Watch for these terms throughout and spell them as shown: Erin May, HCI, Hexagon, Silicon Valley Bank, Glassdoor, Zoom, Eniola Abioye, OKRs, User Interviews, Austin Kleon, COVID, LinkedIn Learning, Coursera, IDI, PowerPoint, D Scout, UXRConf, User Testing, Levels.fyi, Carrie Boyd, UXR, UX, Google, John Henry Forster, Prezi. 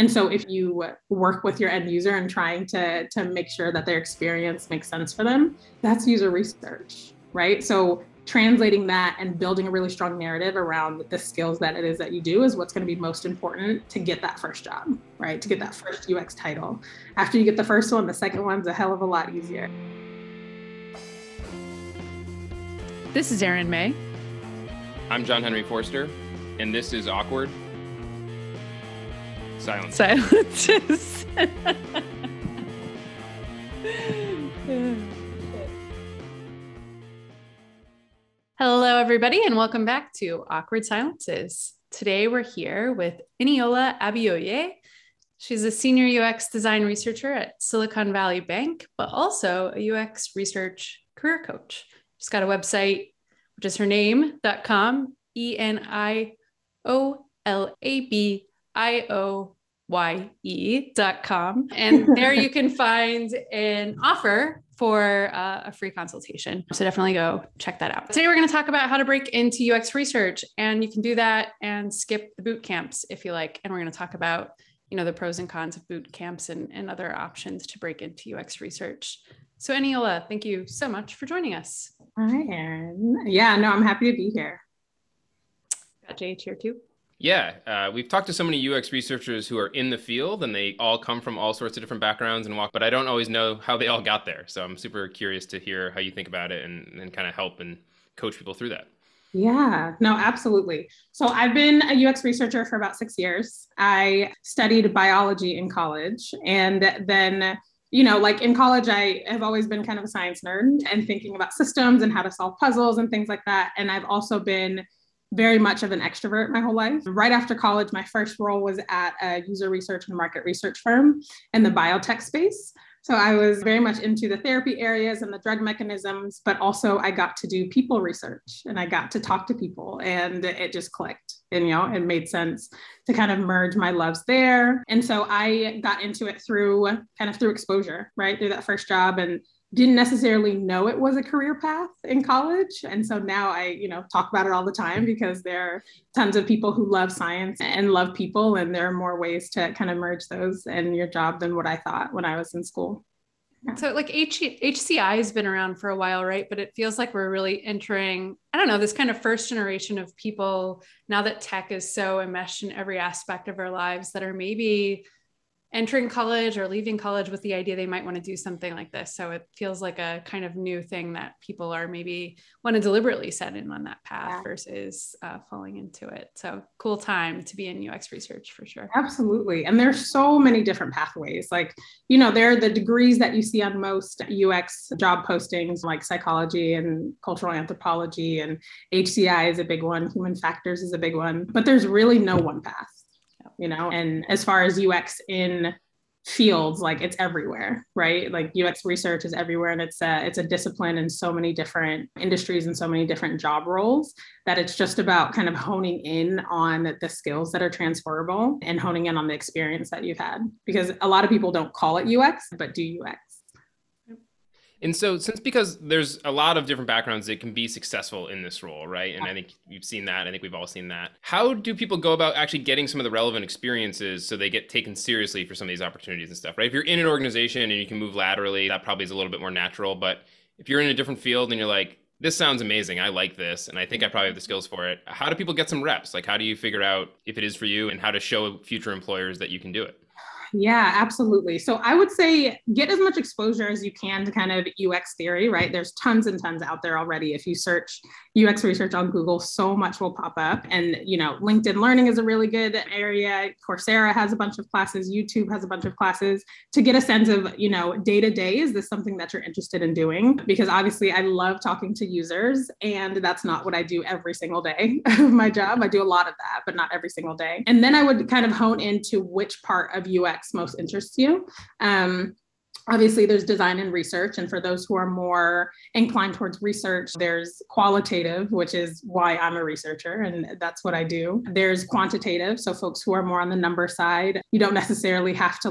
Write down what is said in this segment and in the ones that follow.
And so if you work with your end user and trying to make sure that their experience makes sense for them, that's user research, right? So translating that and building a really strong narrative around the skills that it is that you do is what's going to be most important to get that first job, right? To get that first UX title. After you get the first one, the second one's a hell of a lot easier. This is Erin May. I'm John Henry Forster, and this is Awkward Silences. Hello, everybody, and welcome back to Awkward Silences. Today, we're here with Eniola Abioye. She's a senior UX design researcher at Silicon Valley Bank, but also a UX research career coach. She's got a website, which is her name.com, ENIOLABIOYE.com. And there you can find an offer for a free consultation. So definitely go check that out. Today, we're going to talk about how to break into UX research, and you can do that and skip the boot camps if you like. And we're going to talk about, you know, the pros and cons of boot camps and other options to break into UX research. So Eniola, thank you so much for joining us. Hi, Erin. Yeah, no, I'm happy to be here. Got JH here too. Yeah, we've talked to so many UX researchers who are in the field, and they all come from all sorts of different backgrounds and walk, but I don't always know how they all got there. So I'm super curious to hear how you think about it and kind of help and coach people through that. Yeah, no, absolutely. So I've been a UX researcher for about 6 years. I studied biology in college, and then in college, I have always been kind of a science nerd and thinking about systems and how to solve puzzles and things like that. And I've also been very much of an extrovert my whole life. Right after college, my first role was at a user research and market research firm in the biotech space. So I was very much into the therapy areas and the drug mechanisms, but also I got to do people research and I got to talk to people, and it just clicked. And, it made sense to kind of merge my loves there. And so I got into it through exposure, right? Through that first job, and didn't necessarily know it was a career path in college. And so now I, talk about it all the time because there are tons of people who love science and love people. And there are more ways to kind of merge those in your job than what I thought when I was in school. Yeah. So HCI has been around for a while, right? But it feels like we're really entering, this kind of first generation of people now that tech is so enmeshed in every aspect of our lives that are maybe entering college or leaving college with the idea they might want to do something like this. So it feels like a kind of new thing that people are maybe want to deliberately set in on that path versus falling into it. So cool time to be in UX research for sure. Absolutely. And there's so many different pathways. There are the degrees that you see on most UX job postings, like psychology and cultural anthropology, and HCI is a big one. Human factors is a big one, but there's really no one path. And as far as UX in fields, it's everywhere, right? UX research is everywhere, and it's a discipline in so many different industries and so many different job roles that it's just about kind of honing in on the skills that are transferable and honing in on the experience that you've had, because a lot of people don't call it UX, but do UX. And so because there's a lot of different backgrounds that can be successful in this role, right? And I think you've seen that. I think we've all seen that. How do people go about actually getting some of the relevant experiences so they get taken seriously for some of these opportunities and stuff, right? If you're in an organization and you can move laterally, that probably is a little bit more natural. But if you're in a different field and you're like, this sounds amazing, I like this, and I think I probably have the skills for it. How do people get some reps? How do you figure out if it is for you and how to show future employers that you can do it? Yeah, absolutely. So I would say get as much exposure as you can to kind of UX theory, right? There's tons and tons out there already. If you search UX research on Google, so much will pop up. And, LinkedIn Learning is a really good area. Coursera has a bunch of classes. YouTube has a bunch of classes to get a sense of, day-to-day, is this something that you're interested in doing? Because obviously I love talking to users, and that's not what I do every single day of my job. I do a lot of that, but not every single day. And then I would kind of hone into which part of UX most interests you. Obviously, there's design and research. And for those who are more inclined towards research, there's qualitative, which is why I'm a researcher, and that's what I do. There's quantitative. So folks who are more on the number side, you don't necessarily have to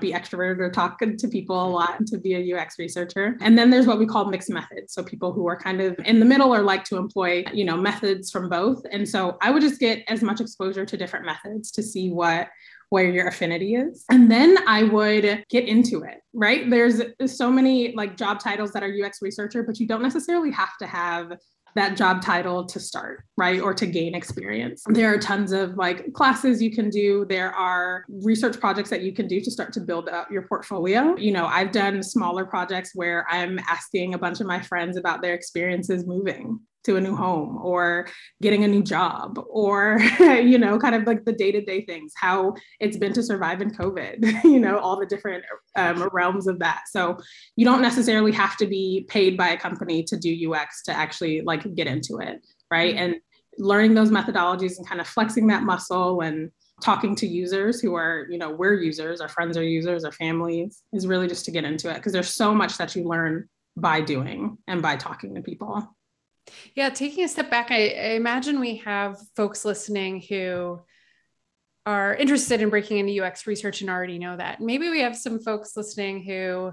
be extroverted or talk to people a lot to be a UX researcher. And then there's what we call mixed methods. So people who are kind of in the middle or like to employ, methods from both. And so I would just get as much exposure to different methods to see what where your affinity is. And then I would get into it, right? There's so many like job titles that are UX researcher, but you don't necessarily have to have that job title to start, right? Or to gain experience. There are tons of like classes you can do. There are research projects that you can do to start to build up your portfolio. You know, I've done smaller projects where I'm asking a bunch of my friends about their experiences moving to a new home or getting a new job or, you know, kind of like the day-to-day things, how it's been to survive in COVID, you know, all the different realms of that. So you don't necessarily have to be paid by a company to do UX to actually like get into it, right? And learning those methodologies and kind of flexing that muscle and talking to users who are, you know, we're users, our friends are users, our families, is really just to get into it because there's so much that you learn by doing and by talking to people. Yeah, taking a step back, I imagine we have folks listening who are interested in breaking into UX research and already know that. Maybe we have some folks listening who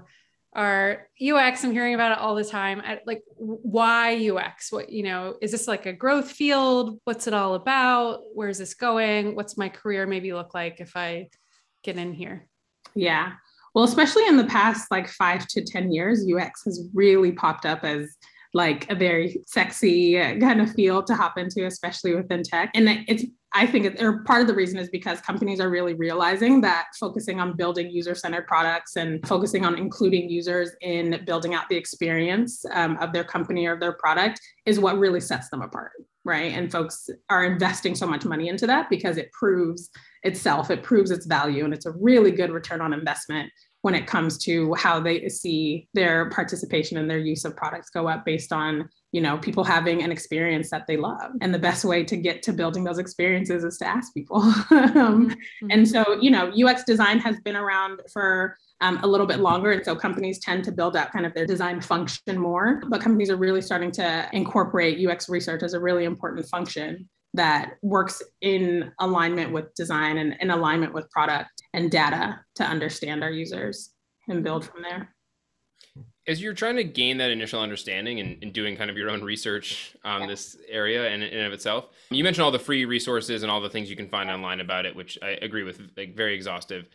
are UX, I'm hearing about it all the time. Like, why UX? What, you know, is this like a growth field? What's it all about? Where is this going? What's my career maybe look like if I get in here? Yeah. Well, especially in the past like 5 to 10 years, UX has really popped up as like a very sexy kind of field to hop into, especially within tech. And it's, I think it's, or part of the reason is because companies are really realizing that focusing on building user-centered products and focusing on including users in building out the experience of their company or their product is what really sets them apart, right? And folks are investing so much money into that because it proves itself, it proves its value, and it's a really good return on investment when it comes to how they see their participation and their use of products go up based on, you know, people having an experience that they love. And the best way to get to building those experiences is to ask people. And so, you know, UX design has been around for a little bit longer. And so companies tend to build out kind of their design function more, but companies are really starting to incorporate UX research as a really important function that works in alignment with design and in alignment with product and data to understand our users and build from there. As you're trying to gain that initial understanding and doing kind of your own research on this area and in of itself, you mentioned all the free resources and all the things you can find online about it, which I agree with, like very exhaustive.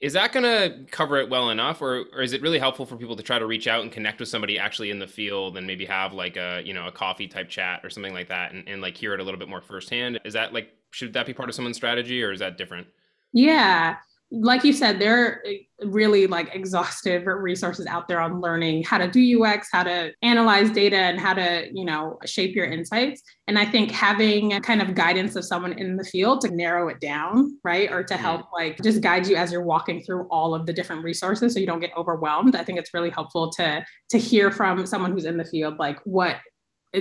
Is that going to cover it well enough, or is it really helpful for people to try to reach out and connect with somebody actually in the field and maybe have like a, you know, a coffee type chat or something like that and like hear it a little bit more firsthand? Is that like, should that be part of someone's strategy or is that different? Yeah. Like you said, there are really like exhaustive resources out there on learning how to do UX, how to analyze data, and how to, you know, shape your insights. And I think having a kind of guidance of someone in the field to narrow it down, right? Or to help like just guide you as you're walking through all of the different resources so you don't get overwhelmed. I think it's really helpful to hear from someone who's in the field, like what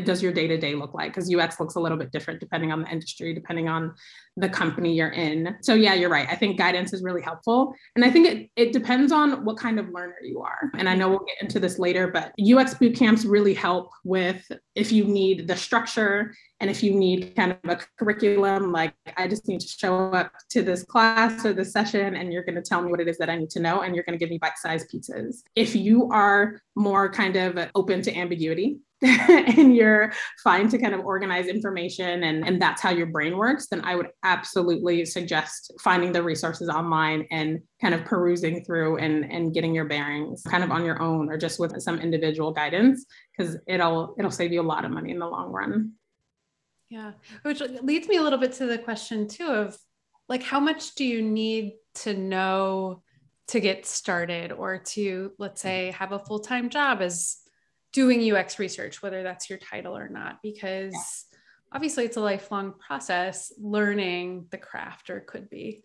does your day-to-day look like? Because UX looks a little bit different depending on the industry, depending on the company you're in. So yeah, you're right. I think guidance is really helpful. And I think it depends on what kind of learner you are. And I know we'll get into this later, but UX bootcamps really help with if you need the structure and if you need kind of a curriculum, like I just need to show up to this class or this session and you're going to tell me what it is that I need to know and you're going to give me bite-sized pieces. If you are more kind of open to ambiguity, and you're fine to kind of organize information and that's how your brain works, then I would absolutely suggest finding the resources online and kind of perusing through and getting your bearings kind of on your own or just with some individual guidance, because it'll save you a lot of money in the long run. Yeah. Which leads me a little bit to the question too of like, how much do you need to know to get started or to, let's say, have a full-time job as doing UX research, whether that's your title or not, because obviously it's a lifelong process learning the craft, or could be,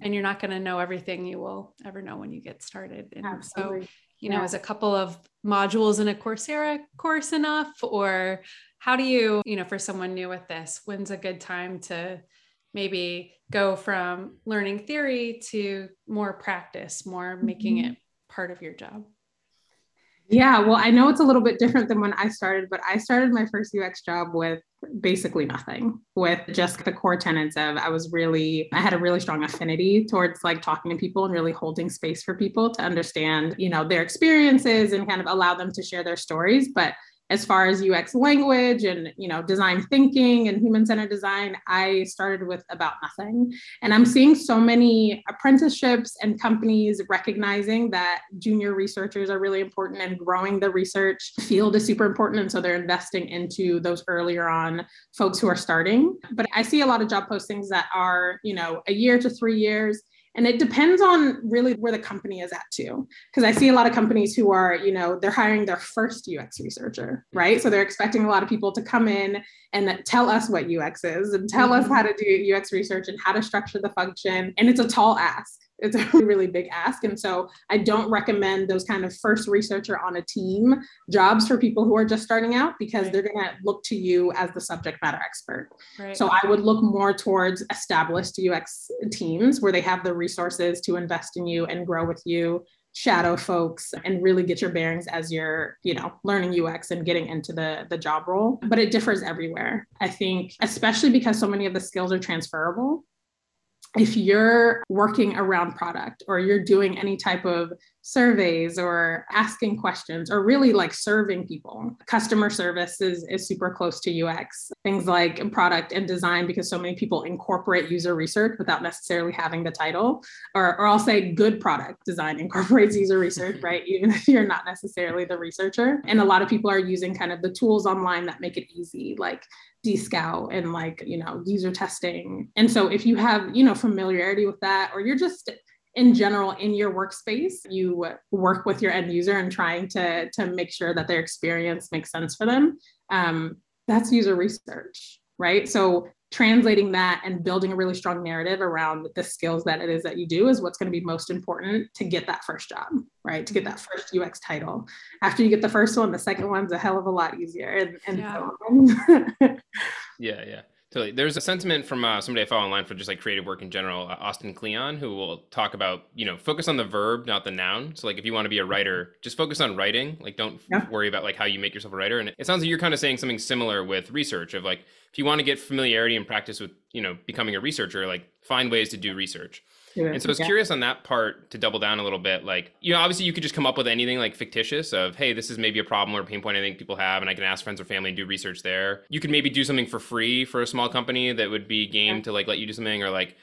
and you're not going to know everything you will ever know when you get started. And so, you know, is a couple of modules in a Coursera course enough, or how do you, you know, for someone new with this, when's a good time to maybe go from learning theory to more practice, more making it part of your job? Yeah, well, I know it's a little bit different than when I started, but I started my first UX job with basically nothing, with just the core tenets of I had a really strong affinity towards like talking to people and really holding space for people to understand, you know, their experiences and kind of allow them to share their stories. But as far as UX language and, you know, design thinking and human-centered design, I started with about nothing. And I'm seeing so many apprenticeships and companies recognizing that junior researchers are really important, and growing the research field is super important. And so they're investing into those earlier on folks who are starting. But I see a lot of job postings that are, you know, a year to 3 years. And it depends on really where the company is at too. Because I see a lot of companies who are, you know, they're hiring their first UX researcher, right? So they're expecting a lot of people to come in and tell us what UX is and tell us how to do UX research and how to structure the function. And it's a tall ask. It's a really big ask. And so I don't recommend those kind of first researcher on a team jobs for people who are just starting out, because they're going to look to you as the subject matter expert. Right. So I would look more towards established UX teams where they have the resources to invest in you and grow with you, shadow folks, and really get your bearings as you're, you know, learning UX and getting into the job role. But it differs everywhere. I think, especially because so many of the skills are transferable. If you're working around product or you're doing any type of surveys or asking questions or really like serving people, customer service is super close to UX. Things like product and design, because so many people incorporate user research without necessarily having the title, or I'll say good product design incorporates user research, right? Even if you're not necessarily the researcher. And a lot of people are using kind of the tools online that make it easy, like D Scout and like, you know, user testing. And so if you have, you know, familiarity with that, or you're just in general in your workspace, you work with your end user and trying to make sure that their experience makes sense for them. That's user research, right? So translating that and building a really strong narrative around the skills that it is that you do is what's going to be most important to get that first job, right? To get that first UX title. After you get the first one, the second one's a hell of a lot easier. And yeah. So on. Yeah. Totally. There's a sentiment from somebody I follow online for just like creative work in general, Austin Kleon, who will talk about, you know, focus on the verb, not the noun. So like if you want to be a writer, just focus on writing, like don't worry about like how you make yourself a writer. And it sounds like you're kind of saying something similar with research of like, if you want to get familiarity and practice with, you know, becoming a researcher, like find ways to do research. And so I was curious on that part to double down a little bit, like, you know, obviously you could just come up with anything like fictitious of, hey, this is maybe a problem or pain point I think people have, and I can ask friends or family and do research there. You could maybe do something for free for a small company that would be game to like let you do something, or like,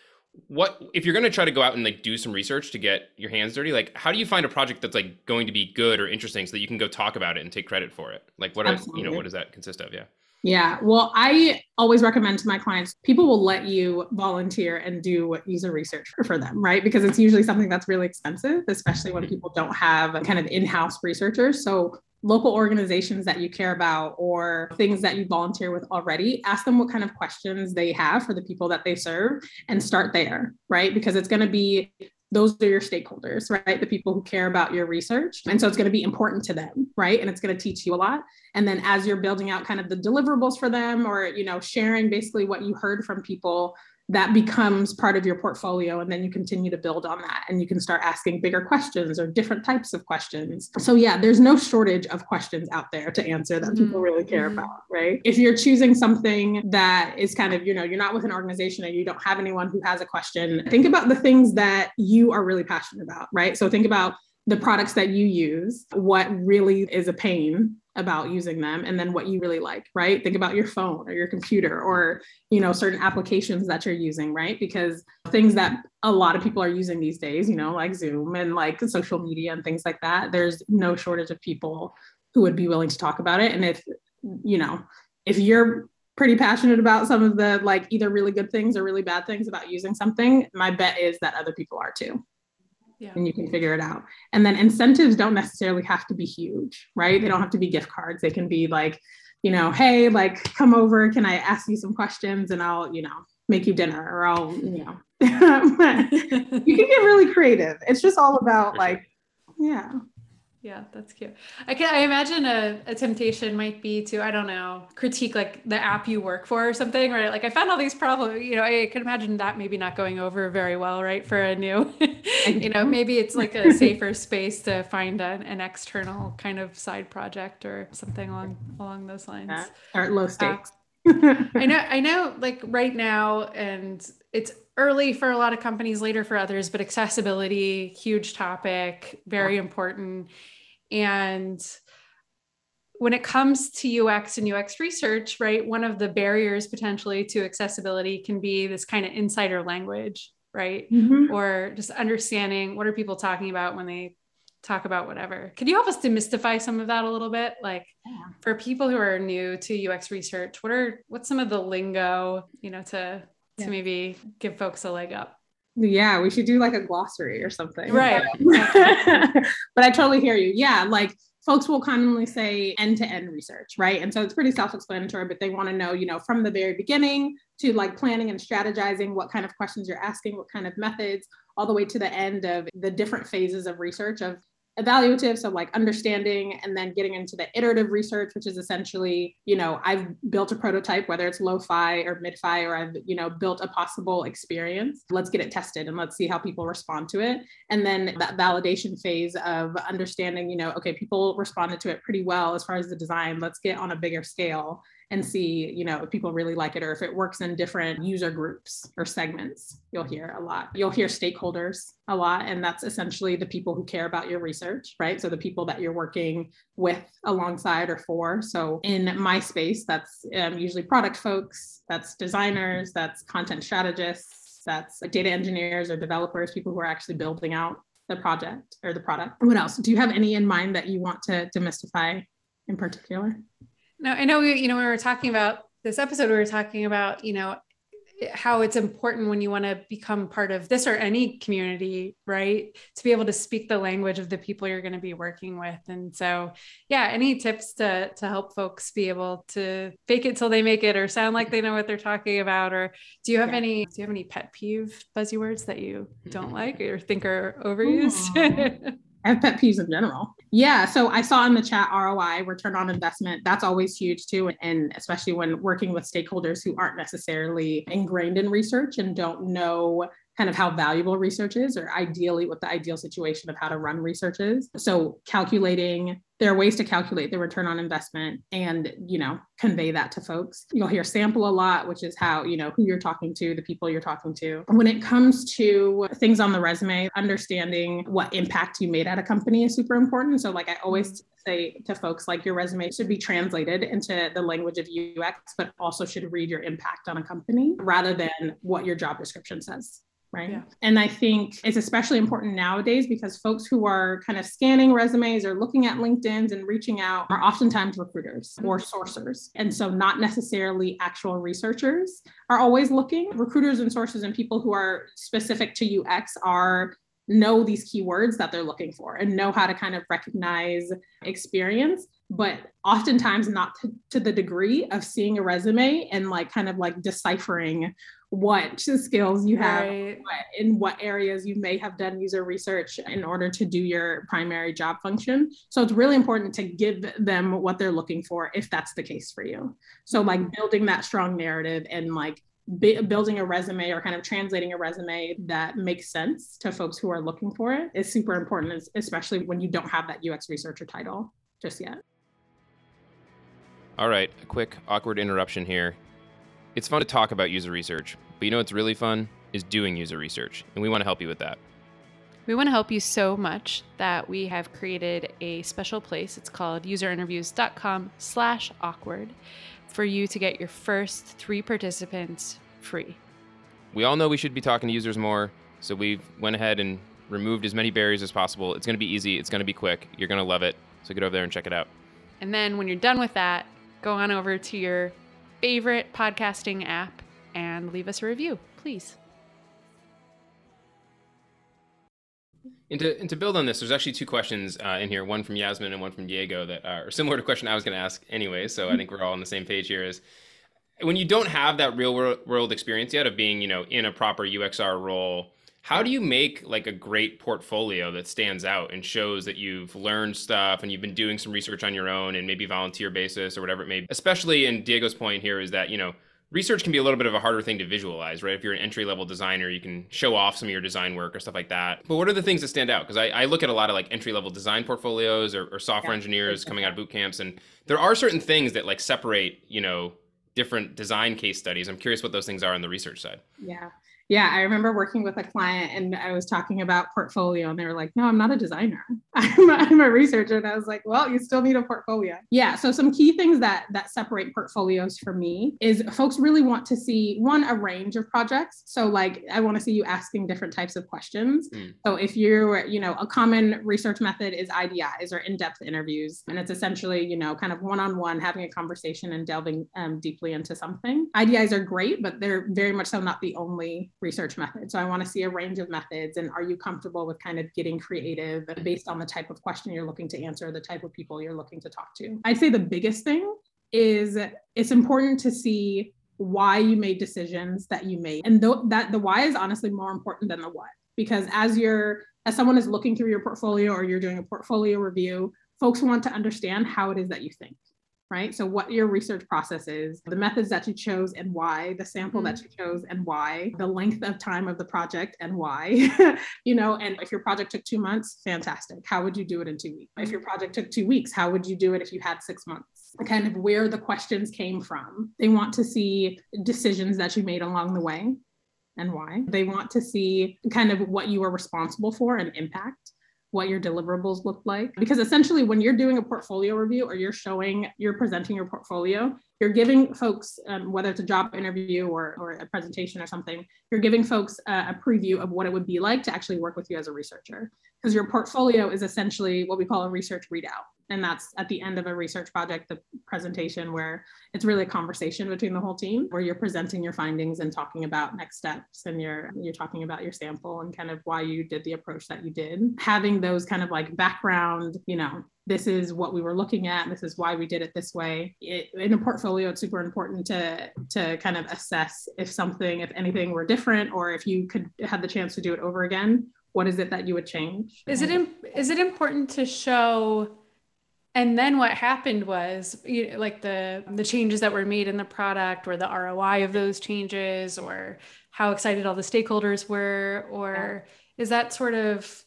what if you're going to try to go out and like do some research to get your hands dirty, like how do you find a project that's like going to be good or interesting so that you can go talk about it and take credit for it? Like what are, you know, what does that consist of? Yeah. Well, I always recommend to my clients, people will let you volunteer and do user research for them, right? Because it's usually something that's really expensive, especially when people don't have kind of in-house researchers. So local organizations that you care about or things that you volunteer with already, ask them what kind of questions they have for the people that they serve and start there, right? Because it's going to be, those are your stakeholders, right? The people who care about your research. And so it's going to be important to them, right? And it's going to teach you a lot. And then as you're building out kind of the deliverables for them, or, you know, sharing basically what you heard from people, that becomes part of your portfolio. And then you continue to build on that and you can start asking bigger questions or different types of questions. So yeah, there's no shortage of questions out there to answer that people really care about, right? If you're choosing something that is kind of, you know, you're not with an organization and you don't have anyone who has a question, think about the things that you are really passionate about, right? So think about the products that you use, what really is a pain about using them, and then what you really like, right? Think about your phone or your computer or, you know, certain applications that you're using, right? Because things that a lot of people are using these days, you know, like Zoom and like social media and things like that, there's no shortage of people who would be willing to talk about it. And if, you know, if you're pretty passionate about some of the like either really good things or really bad things about using something, my bet is that other people are too. Yeah. And you can figure it out. And then incentives don't necessarily have to be huge, right? They don't have to be gift cards. They can be like, you know, hey, like, come over. Can I ask you some questions? And I'll, you know, make you dinner, or I'll, you know, you can get really creative. It's just all about like, Yeah, that's cute. I imagine a temptation might be to, I don't know, critique like the app you work for or something, right? Like I found all these problems, you know, I can imagine that maybe not going over very well, right? For a new, you know, maybe it's like a safer space to find an external kind of side project or something along those lines. Yeah, or at low stakes. I know like right now, and it's early for a lot of companies, later for others, but accessibility, huge topic, very important. And when it comes to UX and UX research, right, one of the barriers potentially to accessibility can be this kind of insider language, right? Mm-hmm. Or just understanding what are people talking about when they talk about whatever. Could you help us demystify some of that a little bit? Like for people who are new to UX research, what's some of the lingo, you know, to maybe give folks a leg up? Yeah, we should do like a glossary or something. Right. But I totally hear you. Yeah. Like folks will commonly say end-to-end research, right? And so it's pretty self-explanatory, but they want to know, you know, from the very beginning to like planning and strategizing, what kind of questions you're asking, what kind of methods, all the way to the end of the different phases of research of evaluative, so like understanding, and then getting into the iterative research, which is essentially, you know, I've built a prototype, whether it's lo-fi or mid-fi, or I've, you know, built a possible experience. Let's get it tested and let's see how people respond to it. And then that validation phase of understanding, you know, okay, people responded to it pretty well as far as the design. Let's get on a bigger scale and see, you know, if people really like it or if it works in different user groups or segments. You'll hear a lot. You'll hear stakeholders a lot. And that's essentially the people who care about your research, right? So the people that you're working with, alongside, or for. So in my space, that's usually product folks, that's designers, that's content strategists, that's data engineers or developers, people who are actually building out the project or the product. What else? Do you have any in mind that you want to demystify in particular? No, I know, you know, when we were talking about this episode, we were talking about, you know, how it's important when you want to become part of this or any community, right, to be able to speak the language of the people you're going to be working with. And so, yeah, any tips to help folks be able to fake it till they make it or sound like they know what they're talking about? Or do you have any pet peeve buzzy words that you don't like or think are overused? I have pet peeves in general. Yeah. So I saw in the chat ROI, return on investment. That's always huge too. And especially when working with stakeholders who aren't necessarily ingrained in research and don't know kind of how valuable research is, or ideally what the ideal situation of how to run research is. So there are ways to calculate the return on investment and, you know, convey that to folks. You'll hear sample a lot, which is how, you know, who you're talking to, the people you're talking to. When it comes to things on the resume, understanding what impact you made at a company is super important. So like I always say to folks, like your resume should be translated into the language of UX, but also should read your impact on a company rather than what your job description says. Right. Yeah. And I think it's especially important nowadays because folks who are kind of scanning resumes or looking at LinkedIn's and reaching out are oftentimes recruiters or sourcers. And so not necessarily actual researchers are always looking. Recruiters and sourcers and people who are specific to UX know these keywords that they're looking for and know how to kind of recognize experience, but oftentimes not to the degree of seeing a resume and like kind of like deciphering what skills you have, right, in what areas you may have done user research in order to do your primary job function. So it's really important to give them what they're looking for if that's the case for you. So like building that strong narrative and like building a resume or kind of translating a resume that makes sense to folks who are looking for it is super important, especially when you don't have that UX researcher title just yet. All right, a quick awkward interruption here. It's fun to talk about user research, but you know what's really fun is doing user research, and we want to help you with that. We want to help you so much that we have created a special place. It's called userinterviews.com/awkward. for you to get your first 3 participants free. We all know we should be talking to users more, so we went ahead and removed as many barriers as possible. It's going to be easy. It's going to be quick. You're going to love it. So get over there and check it out. And then when you're done with that, go on over to your favorite podcasting app and leave us a review, please. And to build on this, there's actually 2 questions in here, one from Yasmin and one from Diego that are similar to a question I was going to ask anyway. So I think we're all on the same page here is when you don't have that real world experience yet of being, you know, in a proper UXR role, how do you make like a great portfolio that stands out and shows that you've learned stuff and you've been doing some research on your own and maybe volunteer basis or whatever it may be, especially in Diego's point here is that, you know, research can be a little bit of a harder thing to visualize, right? If you're an entry-level designer, you can show off some of your design work or stuff like that. But what are the things that stand out? Because I look at a lot of like entry-level design portfolios or software engineers coming out of boot camps, and there are certain things that like separate, you know, different design case studies. I'm curious what those things are on the research side. Yeah. Yeah, I remember working with a client and I was talking about portfolio and they were like, no, I'm not a designer. I'm a researcher. And I was like, well, you still need a portfolio. Yeah. So some key things that separate portfolios for me is folks really want to see, one, a range of projects. So like, I want to see you asking different types of questions. Mm. So if you're, a common research method is IDIs or in-depth interviews. And it's essentially, kind of one-on-one having a conversation and delving deeply into something. IDIs are great, but they're very much so not the only research method. So I want to see a range of methods. And are you comfortable with kind of getting creative based on the type of question you're looking to answer, the type of people you're looking to talk to? I'd say the biggest thing is it's important to see why you made decisions that you made. And the why is honestly more important than the what, because as someone is looking through your portfolio or you're doing a portfolio review, folks want to understand how it is that you think. Right? So what your research process is, the methods that you chose and why, the sample that you chose and why, the length of time of the project and why, and if your project took 2 months, fantastic. How would you do it in 2 weeks? If your project took 2 weeks, how would you do it if you had 6 months? Kind of where the questions came from. They want to see decisions that you made along the way and why. They want to see kind of what you were responsible for and impact, what your deliverables look like. Because essentially when you're doing a portfolio review or you're presenting your portfolio, you're giving folks, whether it's a job interview or a presentation or something, you're giving folks a preview of what it would be like to actually work with you as a researcher. Because your portfolio is essentially what we call a research readout. And that's at the end of a research project, the presentation where it's really a conversation between the whole team where you're presenting your findings and talking about next steps and you're talking about your sample and kind of why you did the approach that you did. Having those kind of like background, this is what we were looking at. This is why we did it this way. In a portfolio, it's super important to kind of assess if anything were different or if you could have the chance to do it over again, what is it that you would change? Is it important to show, and then what happened was like the changes that were made in the product or the ROI of those changes or how excited all the stakeholders were, or is that sort of,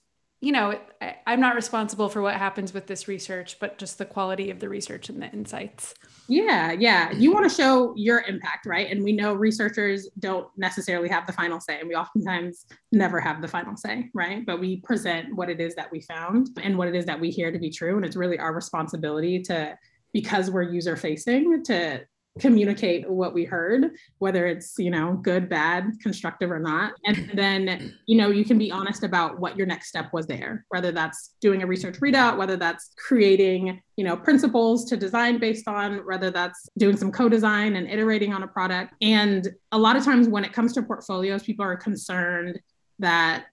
I'm not responsible for what happens with this research, but just the quality of the research and the insights. Yeah. You want to show your impact, right? And we know researchers don't necessarily have the final say, and we oftentimes never have the final say, right? But we present what it is that we found and what it is that we hear to be true. And it's really our responsibility because we're user facing, to communicate what we heard, whether it's, good, bad, constructive or not. And then, you can be honest about what your next step was there, whether that's doing a research readout, whether that's creating, principles to design based on, whether that's doing some co-design and iterating on a product. And a lot of times when it comes to portfolios, people are concerned that,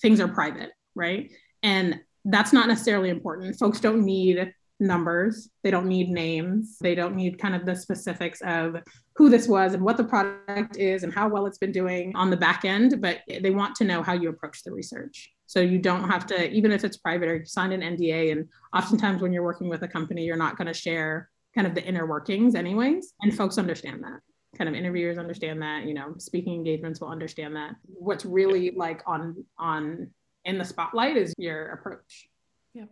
things are private, right? And that's not necessarily important. Folks don't need numbers. They don't need names. They don't need kind of the specifics of who this was and what the product is and how well it's been doing on the back end, but they want to know how you approach the research. So you don't have to, even if it's private or you signed an NDA, and oftentimes when you're working with a company, you're not going to share kind of the inner workings anyways. And folks understand that. Kind of interviewers understand that, speaking engagements will understand that. What's really like on in the spotlight is your approach. Yeah.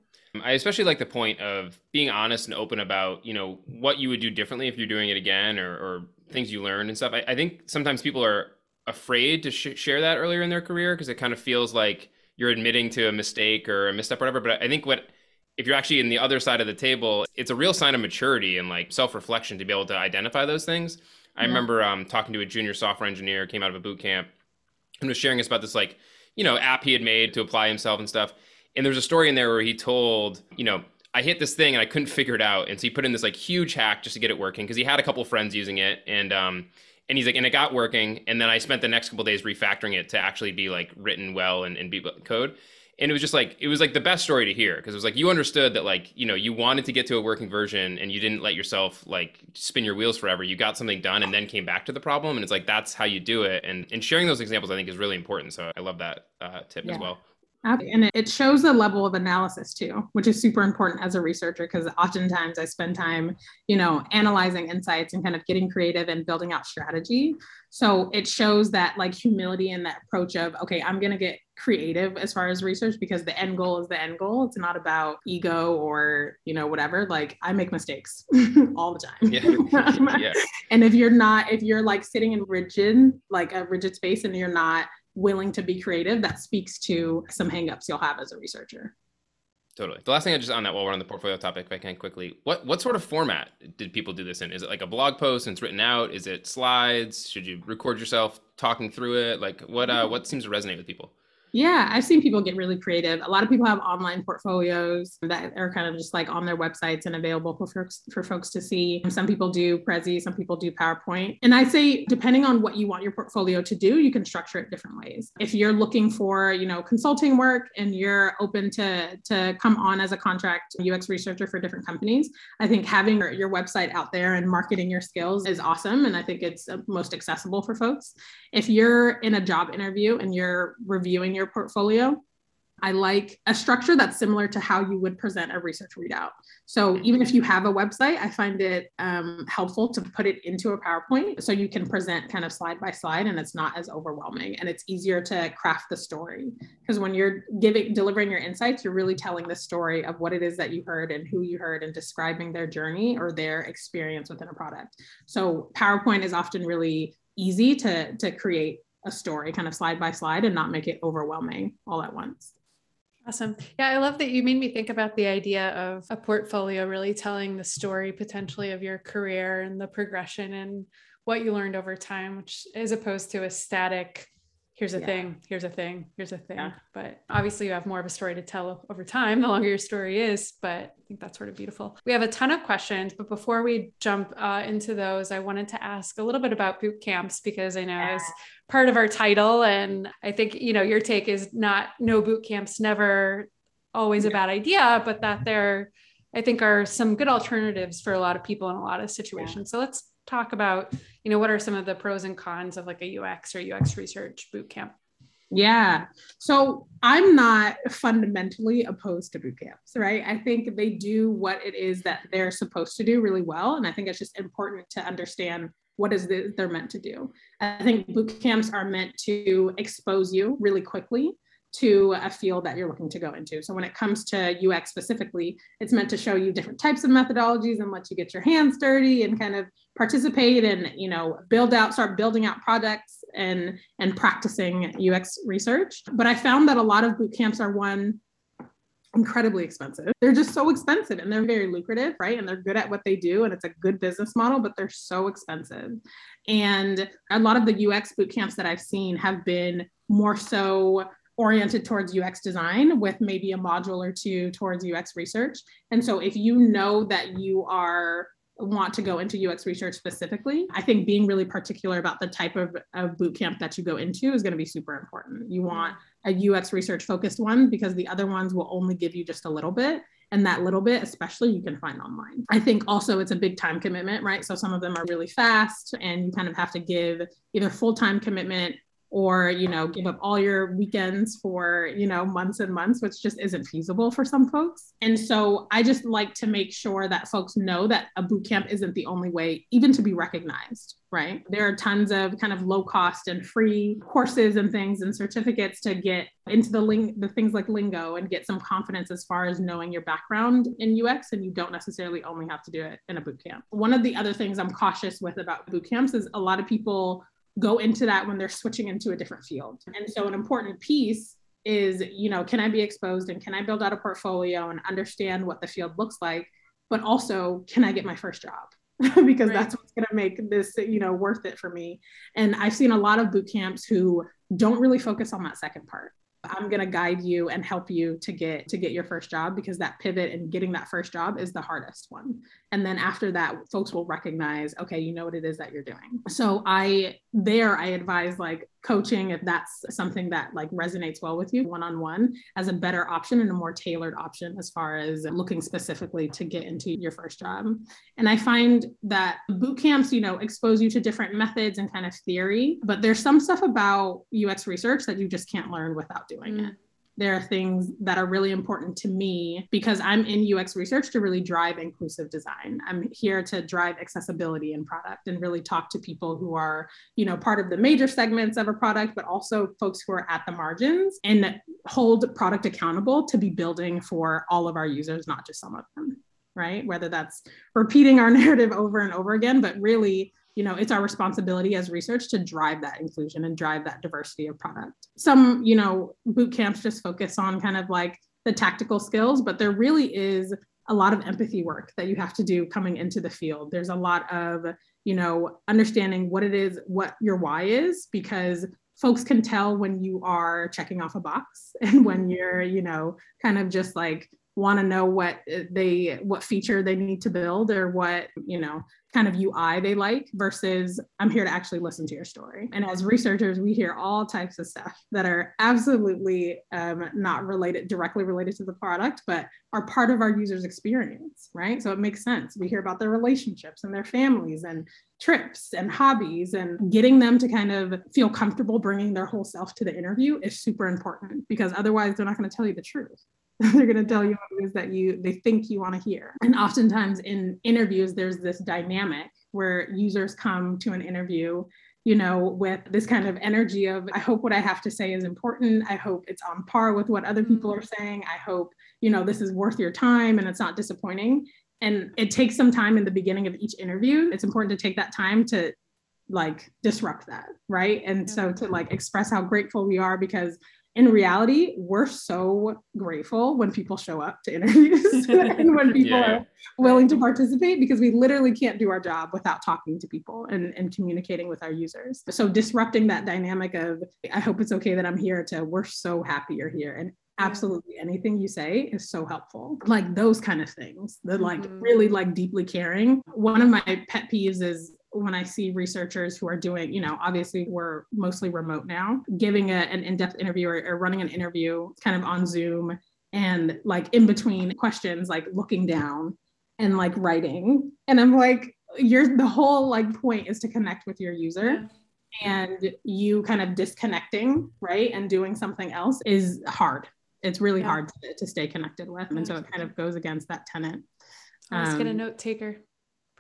I especially like the point of being honest and open about, what you would do differently if you're doing it again or things you learned and stuff. I think sometimes people are afraid to share that earlier in their career because it kind of feels like you're admitting to a mistake or a misstep or whatever. But I think if you're actually in the other side of the table, it's a real sign of maturity and like self-reflection to be able to identify those things. I remember talking to a junior software engineer, came out of a boot camp and was sharing us about this like, app he had made to apply himself and stuff. And there's a story in there where he told, I hit this thing and I couldn't figure it out. And so he put in this like huge hack just to get it working because he had a couple friends using it. And he's like, and it got working. And then I spent the next couple of days refactoring it to actually be like written well and be code. And it was like the best story to hear because it was like, you understood that like, you wanted to get to a working version and you didn't let yourself like spin your wheels forever. You got something done and then came back to the problem. And it's like, that's how you do it. And sharing those examples, I think, is really important. So I love that tip as well. Okay. And it shows a level of analysis too, which is super important as a researcher, because oftentimes I spend time, analyzing insights and kind of getting creative and building out strategy. So it shows that like humility and that approach of, okay, I'm going to get creative as far as research because the end goal is the end goal. It's not about ego or, whatever. Like I make mistakes all the time. Yeah. Yeah. And if you're like sitting in a rigid space and you're not willing to be creative, that speaks to some hangups you'll have as a researcher. Totally. The last thing I just on that while we're on the portfolio topic, if I can quickly, what sort of format did people do this in? Is it like a blog post and it's written out? Is it slides? Should you record yourself talking through it? Like what seems to resonate with people? Yeah, I've seen people get really creative. A lot of people have online portfolios that are kind of just like on their websites and available for folks to see. Some people do Prezi, some people do PowerPoint. And I say, depending on what you want your portfolio to do, you can structure it different ways. If you're looking for, consulting work and you're open to come on as a contract UX researcher for different companies, I think having your website out there and marketing your skills is awesome. And I think it's most accessible for folks. If you're in a job interview and you're reviewing your portfolio, I like a structure that's similar to how you would present a research readout. So even if you have a website, I find it helpful to put it into a PowerPoint so you can present kind of slide by slide and it's not as overwhelming and it's easier to craft the story. Because when you're delivering your insights, you're really telling the story of what it is that you heard and who you heard and describing their journey or their experience within a product. So PowerPoint is often really easy to create a story kind of slide by slide and not make it overwhelming all at once. Awesome. Yeah, I love that you made me think about the idea of a portfolio really telling the story potentially of your career and the progression and what you learned over time, which as opposed to a static, here's a thing. Yeah. But obviously you have more of a story to tell over time, the longer your story is, but I think that's sort of beautiful. We have a ton of questions, but before we jump into those, I wanted to ask a little bit about boot camps, because I know as part of our title, and I think, your take is not no boot camps, never always a bad idea, but that there, I think are some good alternatives for a lot of people in a lot of situations. Yeah. So let's talk about, what are some of the pros and cons of like a UX or UX research bootcamp? Yeah. So I'm not fundamentally opposed to bootcamps, right? I think they do what it is that they're supposed to do really well. And I think it's just important to understand what is it they're meant to do. I think bootcamps are meant to expose you really quickly to a field that you're looking to go into. So when it comes to UX specifically, it's meant to show you different types of methodologies and let you get your hands dirty and kind of participate and, start building out projects and practicing UX research. But I found that a lot of boot camps are incredibly expensive. They're just so expensive and they're very lucrative, right? And they're good at what they do and it's a good business model, but they're so expensive. And a lot of the UX boot camps that I've seen have been more so oriented towards UX design with maybe a module or two towards UX research. And so if you know that you want to go into UX research specifically, I think being really particular about the type of bootcamp that you go into is going to be super important. You want a UX research focused one because the other ones will only give you just a little bit. And that little bit, especially, you can find online. I think also it's a big time commitment, right? So some of them are really fast and you kind of have to give either full-time commitment or, give up all your weekends for, months and months, which just isn't feasible for some folks. And so I just like to make sure that folks know that a bootcamp isn't the only way even to be recognized, right? There are tons of kind of low cost and free courses and things and certificates to get into the things like lingo and get some confidence as far as knowing your background in UX, and you don't necessarily only have to do it in a bootcamp. One of the other things I'm cautious with about bootcamps is a lot of people go into that when they're switching into a different field. And so an important piece is, can I be exposed and can I build out a portfolio and understand what the field looks like, but also can I get my first job? Because that's what's going to make this, worth it for me. And I've seen a lot of boot camps who don't really focus on that second part. I'm going to guide you and help you to get your first job, because that pivot and getting that first job is the hardest one. And then after that, folks will recognize, okay, you know what it is that you're doing. So I advise like coaching, if that's something that like resonates well with you, one-on-one as a better option and a more tailored option as far as looking specifically to get into your first job. And I find that boot camps, expose you to different methods and kind of theory, but there's some stuff about UX research that you just can't learn without doing it. There are things that are really important to me because I'm in UX research to really drive inclusive design. I'm here to drive accessibility in product and really talk to people who are, you know, part of the major segments of a product, but also folks who are at the margins, and hold product accountable to be building for all of our users, not just some of them, right? Whether that's repeating our narrative over and over again, but really, you know, it's our responsibility as research to drive that inclusion and drive that diversity of product. Some, you know, boot camps just focus on kind of like the tactical skills, but there really is a lot of empathy work that you have to do coming into the field. There's a lot of, you know, understanding what it is, what your why is, because folks can tell when you are checking off a box and when you're, you know, kind of just like want to know what feature they need to build or what, you know, kind of UI they like, versus I'm here to actually listen to your story. And as researchers, we hear all types of stuff that are absolutely not directly related to the product, but are part of our users' experience, right? So it makes sense. We hear about their relationships and their families and trips and hobbies, and getting them to kind of feel comfortable bringing their whole self to the interview is super important, because otherwise they're not going to tell you the truth. They're going to tell you what it is that they think you want to hear. And oftentimes in interviews, there's this dynamic where users come to an interview, you know, with this kind of energy of, I hope what I have to say is important. I hope it's on par with what other people are saying. I hope, you know, this is worth your time and it's not disappointing. And it takes some time in the beginning of each interview. It's important to take that time to like disrupt that, right? And so to like express how grateful we are, because in reality, we're so grateful when people show up to interviews and when people are willing to participate, because we literally can't do our job without talking to people and communicating with our users. So disrupting that dynamic of, I hope it's okay that I'm here, to we're so happy you're here. And absolutely anything you say is so helpful. Like those kind of things, the like really like deeply caring. One of my pet peeves is when I see researchers who are doing, you know, obviously we're mostly remote now, giving an in-depth interview or running an interview kind of on Zoom, and like in between questions, like looking down and like writing. And I'm like, the whole like point is to connect with your user, and you kind of disconnecting, right? And doing something else is hard. It's really hard to stay connected with. And so it kind of goes against that tenet. Let's get a note taker.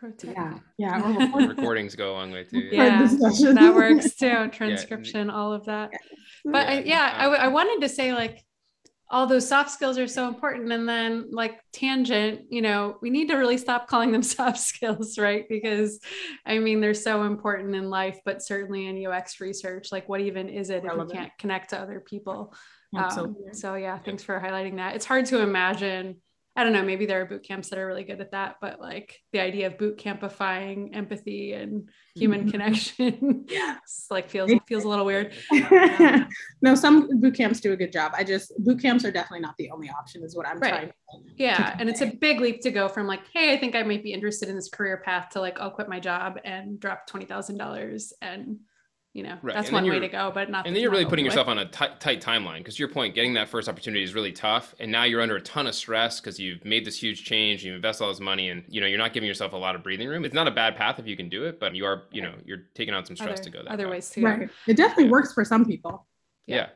Recordings go a long way too. Yeah, that works too. Transcription, all of that. But I wanted to say, like, all those soft skills are so important. And then, like, tangent, you know, we need to really stop calling them soft skills, right? Because I mean, they're so important in life, but certainly in UX research, like, what even is it if you can't connect to other people? Thanks for highlighting that. It's hard to imagine. I don't know, maybe there are boot camps that are really good at that, but like the idea of boot campifying empathy and human connection, like feels a little weird. No, some boot camps do a good job. Boot camps are definitely not the only option is what I'm trying to do. Yeah. And it's a big leap to go from like, hey, I think I might be interested in this career path, to like, I'll quit my job and drop $20,000 and, you know, that's one way to go, but not. And then you're really putting yourself on a tight timeline, because to your point, getting that first opportunity is really tough. And now you're under a ton of stress because you've made this huge change, you invest all this money, and, you know, you're not giving yourself a lot of breathing room. It's not a bad path if you can do it, but you are, you know, you're taking on some stress to go that other ways too. Right. It definitely works for some people. Yeah.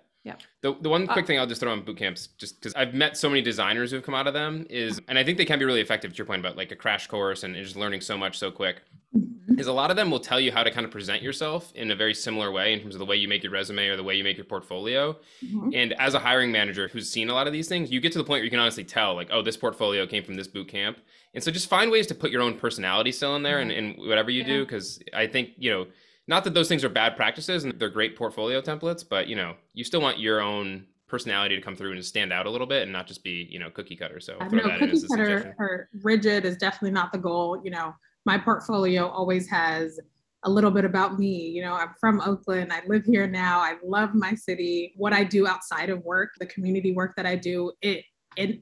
The one quick thing I'll just throw on boot camps, just because I've met so many designers who've come out of them, is, and I think they can be really effective to your point about like a crash course and just learning so much so quick, is a lot of them will tell you how to kind of present yourself in a very similar way in terms of the way you make your resume or the way you make your portfolio. And as a hiring manager who's seen a lot of these things, you get to the point where you can honestly tell, like, oh, this portfolio came from this boot camp. And so just find ways to put your own personality still in there and whatever you do, because I think, you know, not that those things are bad practices and they're great portfolio templates, but, you know, you still want your own personality to come through and to stand out a little bit and not just be, you know, cookie cutter. So cookie cutter or rigid is definitely not the goal. You know, my portfolio always has a little bit about me. You know, I'm from Oakland. I live here now. I love my city. What I do outside of work, the community work that I do, it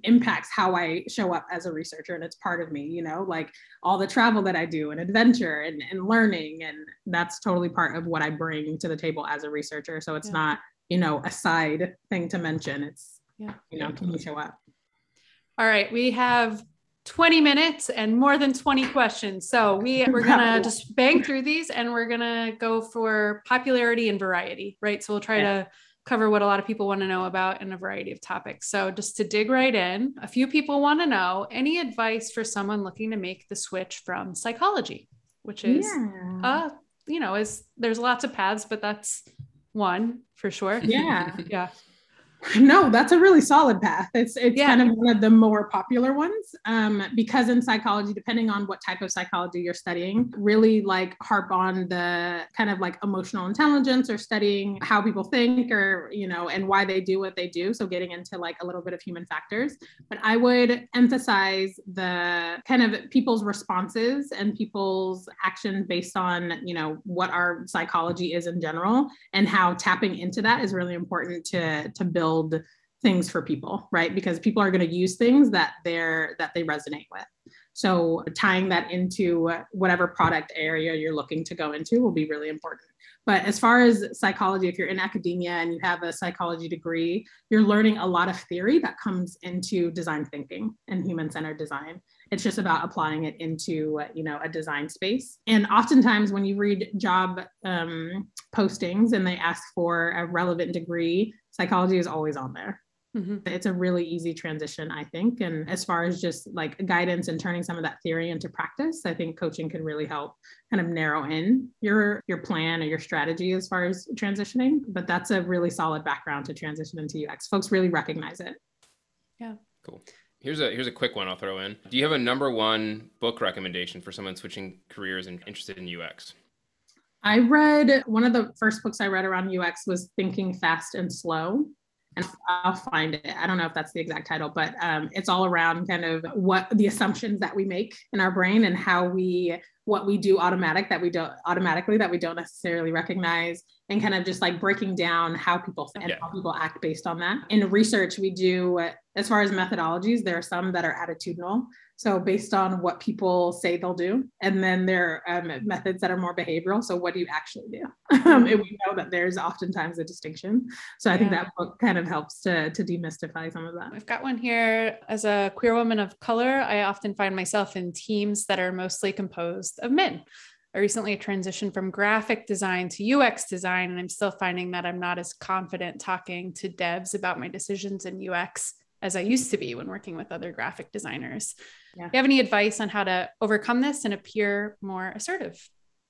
impacts how I show up as a researcher, and it's part of me, you know, like all the travel that I do and adventure and learning. And that's totally part of what I bring to the table as a researcher. So it's not, you know, a side thing to mention. It's, you know, can you show up? All right. We have 20 minutes and more than 20 questions. So we're going to just bang through these, and we're going to go for popularity and variety, right? So we'll try to cover what a lot of people want to know about in a variety of topics. So just to dig right in, a few people want to know, any advice for someone looking to make the switch from psychology, which is, there's lots of paths, but that's one for sure. Yeah. Yeah. No, that's a really solid path. It's kind of one of the more popular ones, because in psychology, depending on what type of psychology you're studying, really like harp on the kind of like emotional intelligence or studying how people think or, you know, and why they do what they do. So getting into like a little bit of human factors, but I would emphasize the kind of people's responses and people's actions based on, you know, what our psychology is in general and how tapping into that is really important to build things for people, right? Because people are going to use things that they resonate with. So tying that into whatever product area you're looking to go into will be really important. But as far as psychology, if you're in academia and you have a psychology degree, you're learning a lot of theory that comes into design thinking and human-centered design. It's just about applying it into, you know, a design space. And oftentimes when you read job postings and they ask for a relevant degree, psychology is always on there. Mm-hmm. It's a really easy transition, I think. And as far as just like guidance and turning some of that theory into practice, I think coaching can really help kind of narrow in your plan or your strategy as far as transitioning. But that's a really solid background to transition into UX. Folks really recognize it. Yeah. Cool. Here's a quick one I'll throw in. Do you have a number one book recommendation for someone switching careers and interested in UX? I read, one of the first books I read around UX was Thinking Fast and Slow. And I'll find it. I don't know if that's the exact title, but it's all around kind of what the assumptions that we make in our brain and how we do automatically that we don't necessarily recognize, and kind of just like breaking down how people think and how people act based on that. In research, we do, as far as methodologies, there are some that are attitudinal. So based on what people say they'll do, and then there are methods that are more behavioral. So what do you actually do? And we know that there's oftentimes a distinction. So I think that book kind of helps to demystify some of that. I've got one here. As a queer woman of color, I often find myself in teams that are mostly composed of men. I recently transitioned from graphic design to UX design, and I'm still finding that I'm not as confident talking to devs about my decisions in UX as I used to be when working with other graphic designers. Yeah. Do you have any advice on how to overcome this and appear more assertive?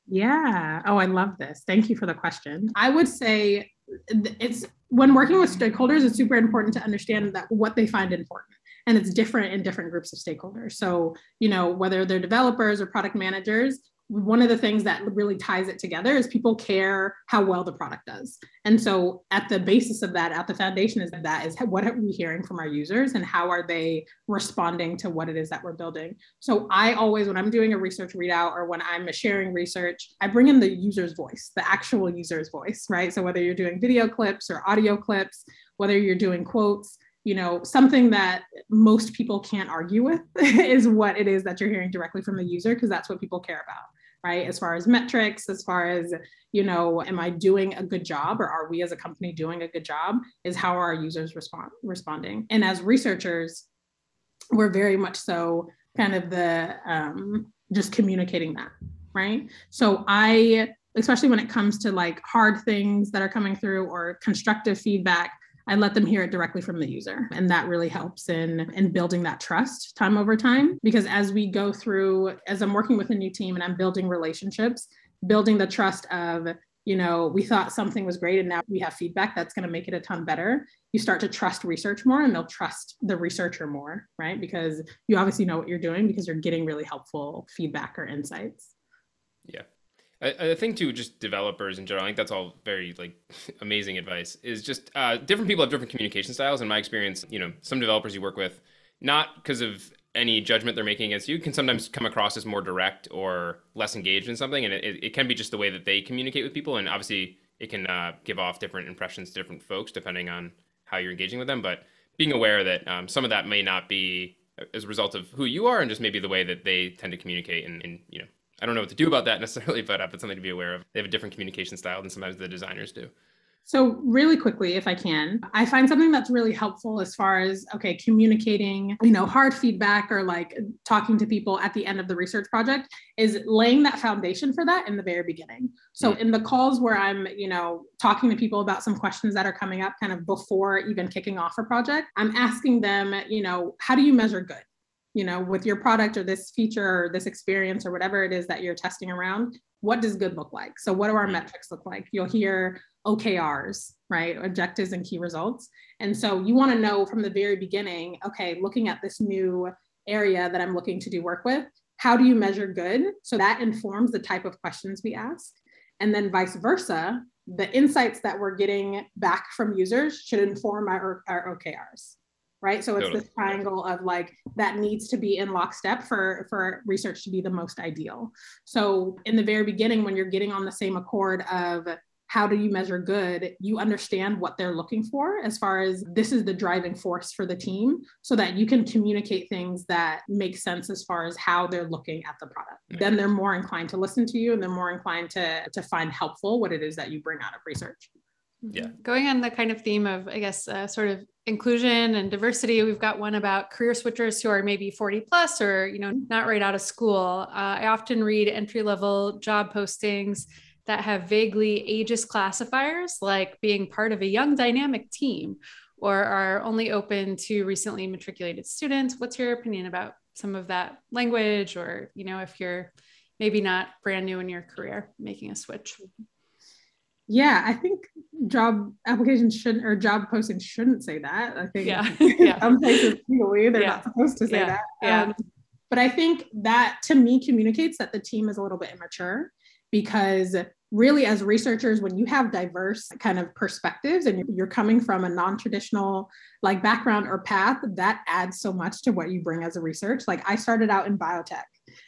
Yeah. Oh, I love this. Thank you for the question. I would say it's, when working with stakeholders, it's super important to understand that what they find important. And it's different in different groups of stakeholders. So, you know, whether they're developers or product managers, one of the things that really ties it together is people care how well the product does. And so at the basis of that, at the foundation is that is what are we hearing from our users and how are they responding to what it is that we're building? So I always, when I'm doing a research readout or when I'm sharing research, I bring in the user's voice, the actual user's voice, right? So whether you're doing video clips or audio clips, whether you're doing quotes, you know, something that most people can't argue with is what it is that you're hearing directly from the user, because that's what people care about, right? As far as metrics, as far as, you know, am I doing a good job, or are we as a company doing a good job, is how are our users responding? And as researchers, we're very much so kind of the just communicating that, right? So especially when it comes to like hard things that are coming through or constructive feedback, I let them hear it directly from the user. And that really helps in building that trust time over time. Because as we go through, as I'm working with a new team and I'm building relationships, building the trust of, you know, we thought something was great and now we have feedback that's going to make it a ton better. You start to trust research more and they'll trust the researcher more, right? Because you obviously know what you're doing because you're getting really helpful feedback or insights. Yeah. I think too, just developers in general, I think that's all very like amazing advice, is just different people have different communication styles. In my experience, you know, some developers you work with, not because of any judgment they're making against you, can sometimes come across as more direct or less engaged in something. And it can be just the way that they communicate with people. And obviously it can give off different impressions to different folks, depending on how you're engaging with them. But being aware that some of that may not be as a result of who you are and just maybe the way that they tend to communicate and you know, I don't know what to do about that necessarily, but it's something to be aware of. They have a different communication style than sometimes the designers do. So really quickly, if I can, I find something that's really helpful as far as, okay, communicating, hard feedback or like talking to people at the end of the research project is laying that foundation for that in the very beginning. So in the calls where I'm, talking to people about some questions that are coming up kind of before even kicking off a project, I'm asking them, how do you measure good? With your product or this feature or this experience or whatever it is that you're testing around, what does good look like? So what do our metrics look like? You'll hear OKRs, right? Objectives and key results. And so you want to know from the very beginning, okay, looking at this new area that I'm looking to do work with, how do you measure good? So that informs the type of questions we ask. And then vice versa, the insights that we're getting back from users should inform our OKRs. Right. So it's totally. This triangle of like that needs to be in lockstep for research to be the most ideal. So in the very beginning, when you're getting on the same accord of how do you measure good, you understand what they're looking for as far as this is the driving force for the team so that you can communicate things that make sense as far as how they're looking at the product. Nice. Then they're more inclined to listen to you and they're more inclined to find helpful what it is that you bring out of research. Yeah. Going on the kind of theme of, I guess, sort of inclusion and diversity, we've got one about career switchers who are maybe 40 plus or, not right out of school. I often read entry-level job postings that have vaguely ageist classifiers, like being part of a young dynamic team or are only open to recently matriculated students. What's your opinion about some of that language or, if you're maybe not brand new in your career, making a switch? Yeah, I think job applications shouldn't, or job postings shouldn't say that. I think some places legally they're not supposed to say that. But I think that to me communicates that the team is a little bit immature because really as researchers, when you have diverse kind of perspectives and you're coming from a non-traditional like background or path, that adds so much to what you bring as a research. Like I started out in biotech.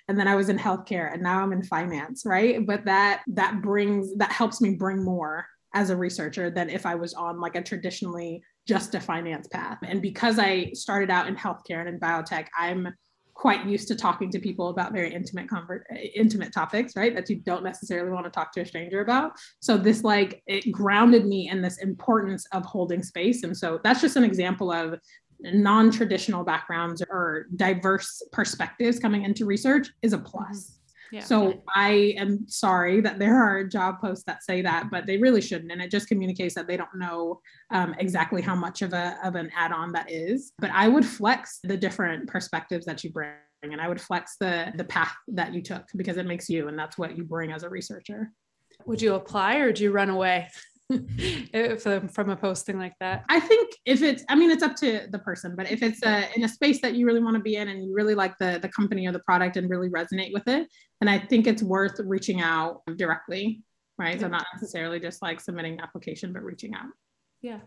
And then I was in healthcare and now I'm in finance, right? But that helps me bring more as a researcher than if I was on like a traditionally just a finance path. And because I started out in healthcare and in biotech, I'm quite used to talking to people about very intimate topics, right? That you don't necessarily want to talk to a stranger about. So this it grounded me in this importance of holding space. And so that's just an example of non-traditional backgrounds or diverse perspectives coming into research is a plus. Mm-hmm. Yeah. So I am sorry that there are job posts that say that, but they really shouldn't. And it just communicates that they don't know exactly how much of an add-on that is. But I would flex the different perspectives that you bring. And I would flex the path that you took because it makes you, and that's what you bring as a researcher. Would you apply or do you run away? From a posting like that? I think if it's up to the person, but if it's in a space that you really want to be in and you really like the company or the product and really resonate with it, then I think it's worth reaching out directly, right? So not necessarily just like submitting an application, but reaching out. Yeah.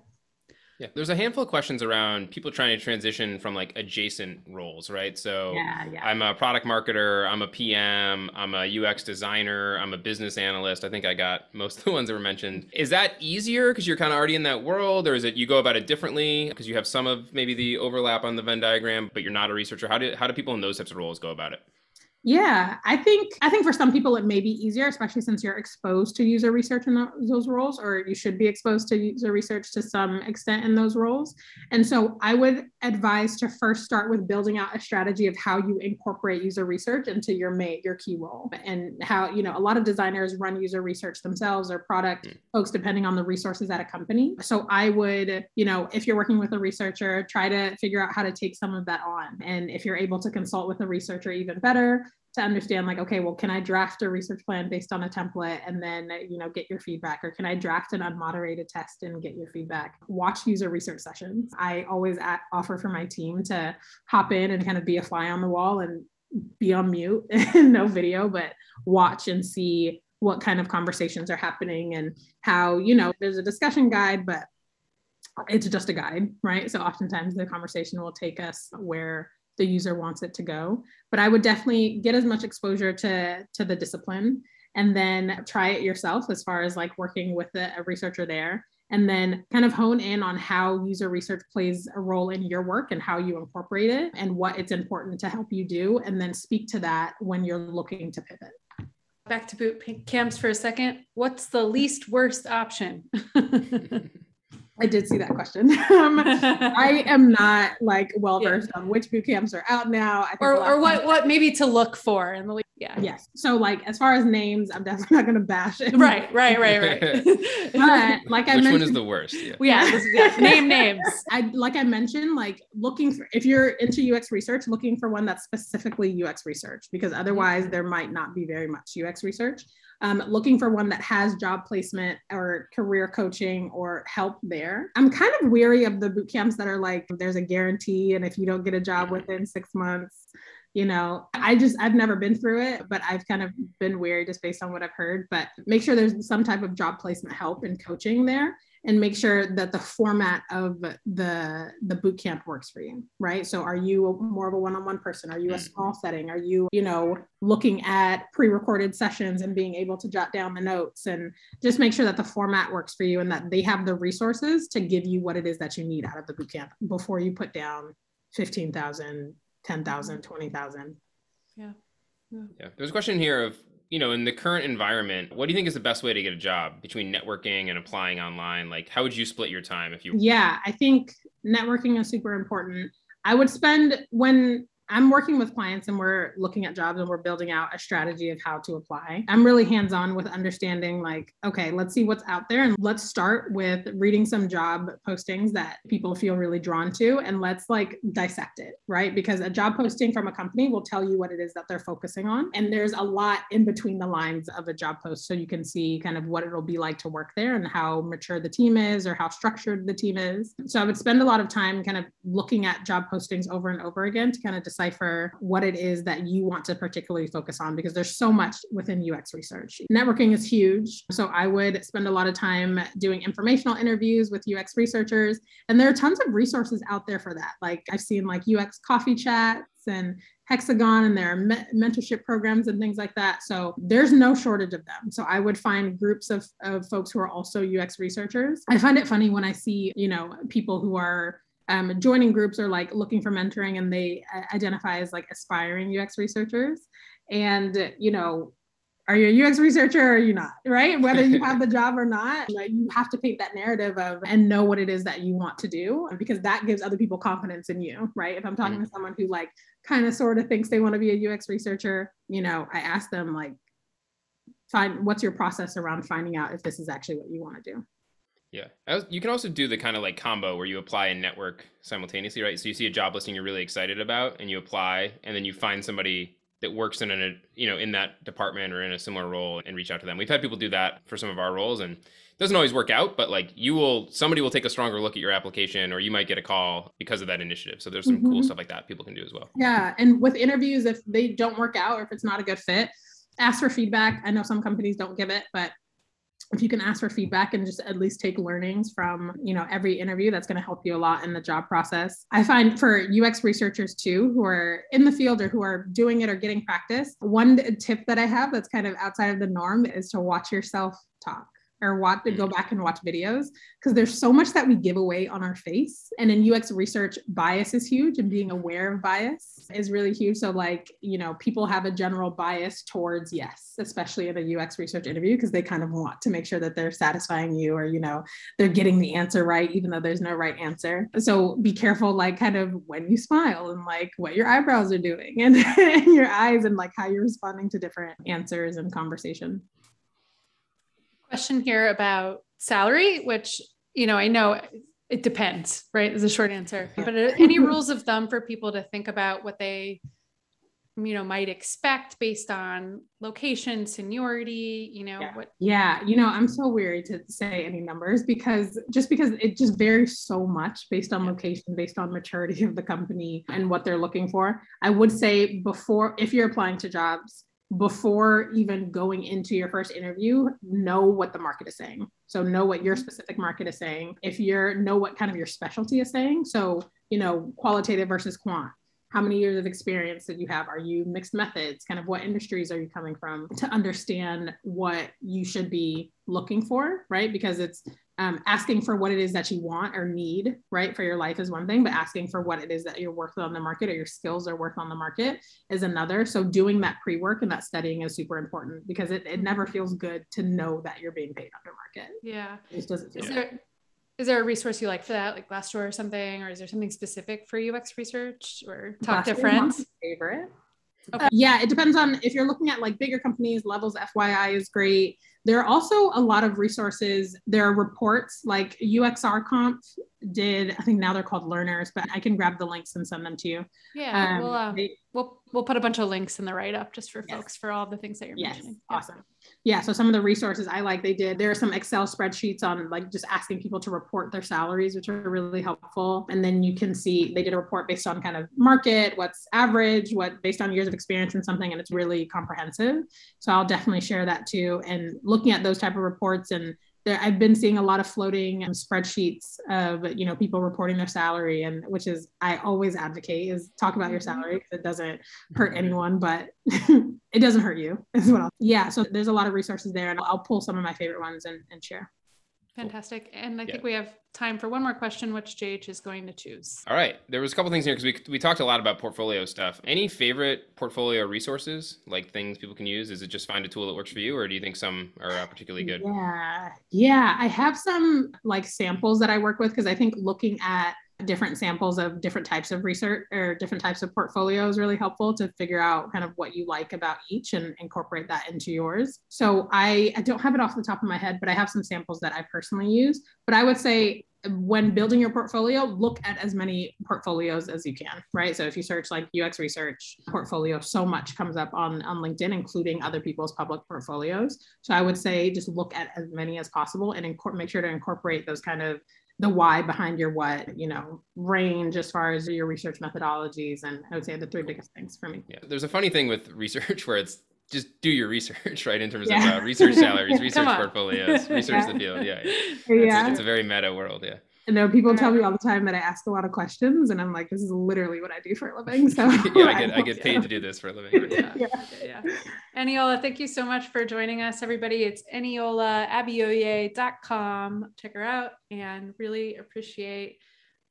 Yeah. There's a handful of questions around people trying to transition from like adjacent roles, right? So I'm a product marketer, I'm a PM, I'm a UX designer, I'm a business analyst. I think I got most of the ones that were mentioned. Is that easier because you're kind of already in that world, or is it you go about it differently because you have some of maybe the overlap on the Venn diagram, but you're not a researcher? How do people in those types of roles go about it? Yeah, I think for some people it may be easier, especially since you're exposed to user research in those roles, or you should be exposed to user research to some extent in those roles. And so I would advise to first start with building out a strategy of how you incorporate user research into your key role, and how, a lot of designers run user research themselves or product folks, depending on the resources at a company. So I would, if you're working with a researcher, try to figure out how to take some of that on. And if you're able to consult with a researcher, even better, to understand like, okay, well, can I draft a research plan based on a template and then, get your feedback? Or can I draft an unmoderated test and get your feedback? Watch user research sessions. I always offer for my team to hop in and kind of be a fly on the wall and be on mute, no video, but watch and see what kind of conversations are happening and how, there's a discussion guide, but it's just a guide, right? So oftentimes the conversation will take us where the user wants it to go, but I would definitely get as much exposure to the discipline and then try it yourself as far as like working with a researcher there, and then kind of hone in on how user research plays a role in your work and how you incorporate it and what it's important to help you do, and then speak to that when you're looking to pivot. back to boot camps for a second, what's the least worst option? I did see that question. I am not like well-versed on which boot camps are out now. I think what maybe to look for. And Yes. So like, as far as names, I'm definitely not going to bash it. Right. But like I mentioned, which one is the worst? Yeah. Name names. Like I mentioned, looking for, if you're into UX research, looking for one that's specifically UX research, because otherwise there might not be very much UX research. Looking for one that has job placement or career coaching or help there. I'm kind of weary of the boot camps that are like, there's a guarantee. And if you don't get a job within 6 months, you know, I've never been through it, but I've kind of been weary just based on what I've heard. But make sure there's some type of job placement help and coaching there, and make sure that the format of the boot camp works for you, right? So are you more of a one-on-one person? Are you a small setting? Are you, you know, looking at pre-recorded sessions and being able to jot down the notes? And just make sure that the format works for you and that they have the resources to give you what it is that you need out of the boot camp before you put down 15,000, 10,000, 20,000. Yeah. There's a question here of, you know, in the current environment, what do you think is the best way to get a job between networking and applying online? Like, how would you split your time if you? Yeah, I think networking is super important. I would spend, when I'm working with clients and we're looking at jobs and we're building out a strategy of how to apply, I'm really hands-on with understanding like, okay, let's see what's out there. And let's start with reading some job postings that people feel really drawn to. And let's like dissect it, right? Because a job posting from a company will tell you what it is that they're focusing on. And there's a lot in between the lines of a job post. So you can see kind of what it'll be like to work there and how mature the team is or how structured the team is. So I would spend a lot of time kind of looking at job postings over and over again to kind of decipher what it is that you want to particularly focus on, because there's so much within UX research. Networking is huge. So I would spend a lot of time doing informational interviews with UX researchers. And there are tons of resources out there for that. Like I've seen like UX coffee chats and Hexagon, and there are mentorship programs and things like that. So there's no shortage of them. So I would find groups of folks who are also UX researchers. I find it funny when I see, you know, people who are joining groups or like looking for mentoring, and they identify as like aspiring UX researchers. And, you know, are you a UX researcher or are you not, right? Whether you have the job or not, like, you have to paint that narrative of and know what it is that you want to do, because that gives other people confidence in you, right? If I'm talking to someone who like kind of sort of thinks they want to be a UX researcher, you know, I ask them like, find what's your process around finding out if this is actually what you want to do. Yeah. You can also do the kind of like combo where you apply and network simultaneously, right? So you see a job listing you're really excited about and you apply, and then you find somebody that works in a, you know, in that department or in a similar role and reach out to them. We've had people do that for some of our roles, and it doesn't always work out, but like somebody will take a stronger look at your application, or you might get a call because of that initiative. So there's some cool stuff like that people can do as well. Yeah. And with interviews, if they don't work out or if it's not a good fit, ask for feedback. I know some companies don't give it, but if you can ask for feedback and just at least take learnings from, you know, every interview, that's going to help you a lot in the job process. I find for UX researchers too, who are in the field or who are doing it or getting practice, one tip that I have that's kind of outside of the norm is to watch yourself talk. Or go back and watch videos, because there's so much that we give away on our face. And in UX research, bias is huge, and being aware of bias is really huge. So like, you know, people have a general bias towards yes, especially in a UX research interview, because they kind of want to make sure that they're satisfying you, or, you know, they're getting the answer right, even though there's no right answer. So be careful, like kind of when you smile and like what your eyebrows are doing and your eyes and like how you're responding to different answers and conversation. Question here about salary, which, you know, I know it depends, right? Is a short answer, but any rules of thumb for people to think about what they, you know, might expect based on location, seniority, you know, what? Yeah. You know, I'm so weary to say any numbers because it just varies so much based on location, based on maturity of the company and what they're looking for. I would say if you're applying to jobs, before even going into your first interview, know what the market is saying. So know what your specific market is saying. If you're know what kind of your specialty is saying. So, you know, qualitative versus quant. How many years of experience did you have? Are you mixed methods? Kind of what industries are you coming from, to understand what you should be looking for, right? Because it's asking for what it is that you want or need, right, for your life is one thing, but asking for what it is that you're worth on the market or your skills are worth on the market is another. So doing that pre-work and that studying is super important, because it never feels good to know that you're being paid under market. Yeah. It just doesn't feel good. Is there a resource you like for that, like Glassdoor or something, or is there something specific for UX research, or talk to friends? Favorite. Okay. Yeah, it depends on if you're looking at like bigger companies. Levels.fyi is great. There are also a lot of resources. There are reports like UXRConf did, I think now they're called Learners, but I can grab the links and send them to you. Yeah, we'll put a bunch of links in the write-up just for folks for all the things that you're mentioning. Yeah. Awesome. Yeah, so some of the resources I like, there are some Excel spreadsheets on like just asking people to report their salaries, which are really helpful. And then you can see they did a report based on kind of market, what's average, what based on years of experience and something, and it's really comprehensive. So I'll definitely share that too. And looking at those type of reports, and I've been seeing a lot of floating spreadsheets of, you know, people reporting their salary, and which is, I always advocate is talk about your salary, because it doesn't hurt anyone, but it doesn't hurt you as well. Yeah. So there's a lot of resources there, and I'll pull some of my favorite ones and share. Fantastic. And I think we have time for one more question, which JH is going to choose. All right. There was a couple things here, because we talked a lot about portfolio stuff. Any favorite portfolio resources, like things people can use? Is it just find a tool that works for you, or do you think some are particularly good? Yeah. I have some like samples that I work with, because I think looking at different samples of different types of research or different types of portfolios really helpful to figure out kind of what you like about each and incorporate that into yours. So I don't have it off the top of my head, but I have some samples that I personally use. But I would say when building your portfolio, look at as many portfolios as you can, right? So if you search like UX research portfolio, so much comes up on LinkedIn, including other people's public portfolios. So I would say just look at as many as possible and make sure to incorporate those kind of the why behind your what, you know, range as far as your research methodologies. And I would say the three biggest things for me. Yeah, there's a funny thing with research where it's just do your research, right? In terms of research salaries, research portfolios, research the field. It's a very meta world. Yeah. I know people tell me all the time that I ask a lot of questions, and I'm like, this is literally what I do for a living. So I get paid to do this for a living. Eniola, thank you so much for joining us, everybody. It's EniolaAbioye.com. Check her out, and really appreciate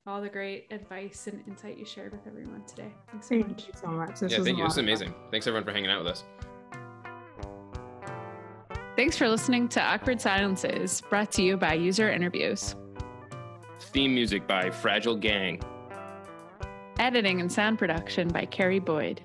all the great advice and insight you shared with everyone today. Thank you so much. Thank you. This is amazing. Thanks everyone for hanging out with us. Thanks for listening to Awkward Silences, brought to you by User Interviews. Theme music by Fragile Gang. Editing and sound production by Carrie Boyd.